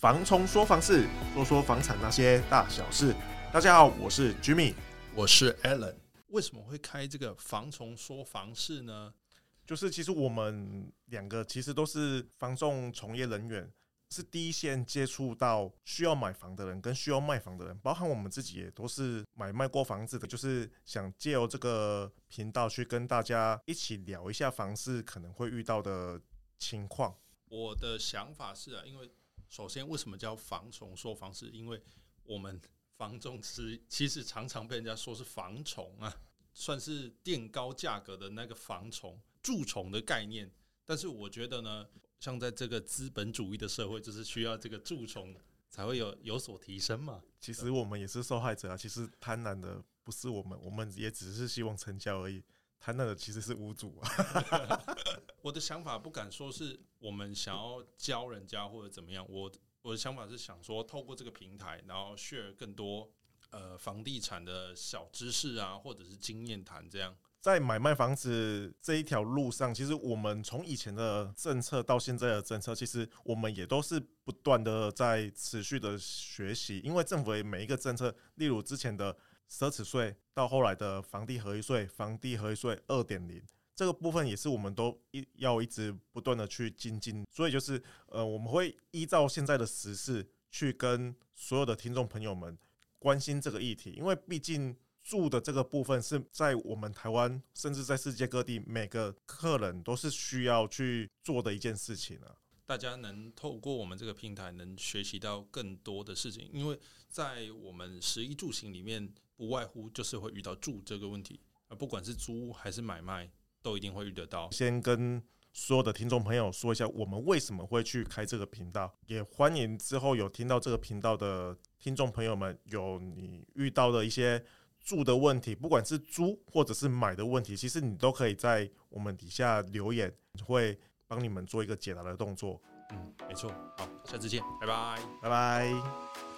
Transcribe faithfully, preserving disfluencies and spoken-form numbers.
房冲说房事，说说房产那些大小事。大家好，我是 Jimmy， 我是 Alain。为什么会开这个房冲说房事呢？就是其实我们两个其实都是房仲从业人员，是第一线接触到需要买房的人跟需要卖房的人，包含我们自己也都是买卖过房子的，就是想借由这个频道去跟大家一起聊一下房市可能会遇到的情况。我的想法是啊，因为首先，为什么叫房虫说房事？因为我们房仲是其实常常被人家说是房虫啊，算是垫高价格的那个房虫、蛀虫的概念。但是我觉得呢，像在这个资本主义的社会，就是需要这个蛀虫才会有有所提升嘛。其实我们也是受害者啊，其实贪婪的不是我们，我们也只是希望成交而已。贪婪的其实是屋主啊。我的想法不敢说是我们想要教人家或者怎么样，我我的想法是想说，透过这个平台，然后 share 更多呃房地产的小知识啊，或者是经验谈这样。在买卖房子这一条路上，其实我们从以前的政策到现在的政策，其实我们也都是不断的在持续的学习，因为政府的每一个政策，例如之前的奢侈税，到后来的房地合一税、房地合一税 二点零。这个部分也是我们都要一直不断的去精进，所以就是呃，我们会依照现在的时事去跟所有的听众朋友们关心这个议题，因为毕竟住的这个部分是在我们台湾甚至在世界各地每个客人都是需要去做的一件事情啊。大家能透过我们这个平台能学习到更多的事情，因为在我们食衣住行里面，不外乎就是会遇到住这个问题，不管是租还是买卖，都一定会遇得到。先跟所有的听众朋友说一下，我们为什么会去开这个频道，也欢迎之后有听到这个频道的听众朋友们，有你遇到的一些住的问题，不管是租或者是买的问题，其实你都可以在我们底下留言，会帮你们做一个解答的动作。嗯，没错。好，下次见，拜拜，拜拜。